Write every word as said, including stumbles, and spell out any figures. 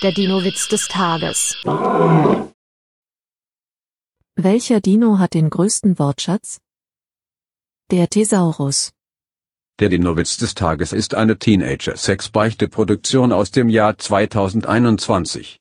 Der Dino-Witz des Tages. Welcher Dino hat den größten Wortschatz? Der Thesaurus. Der Dino-Witz des Tages ist eine Teenager-Sex-Beichte-Produktion aus dem Jahr zweitausendeinundzwanzig.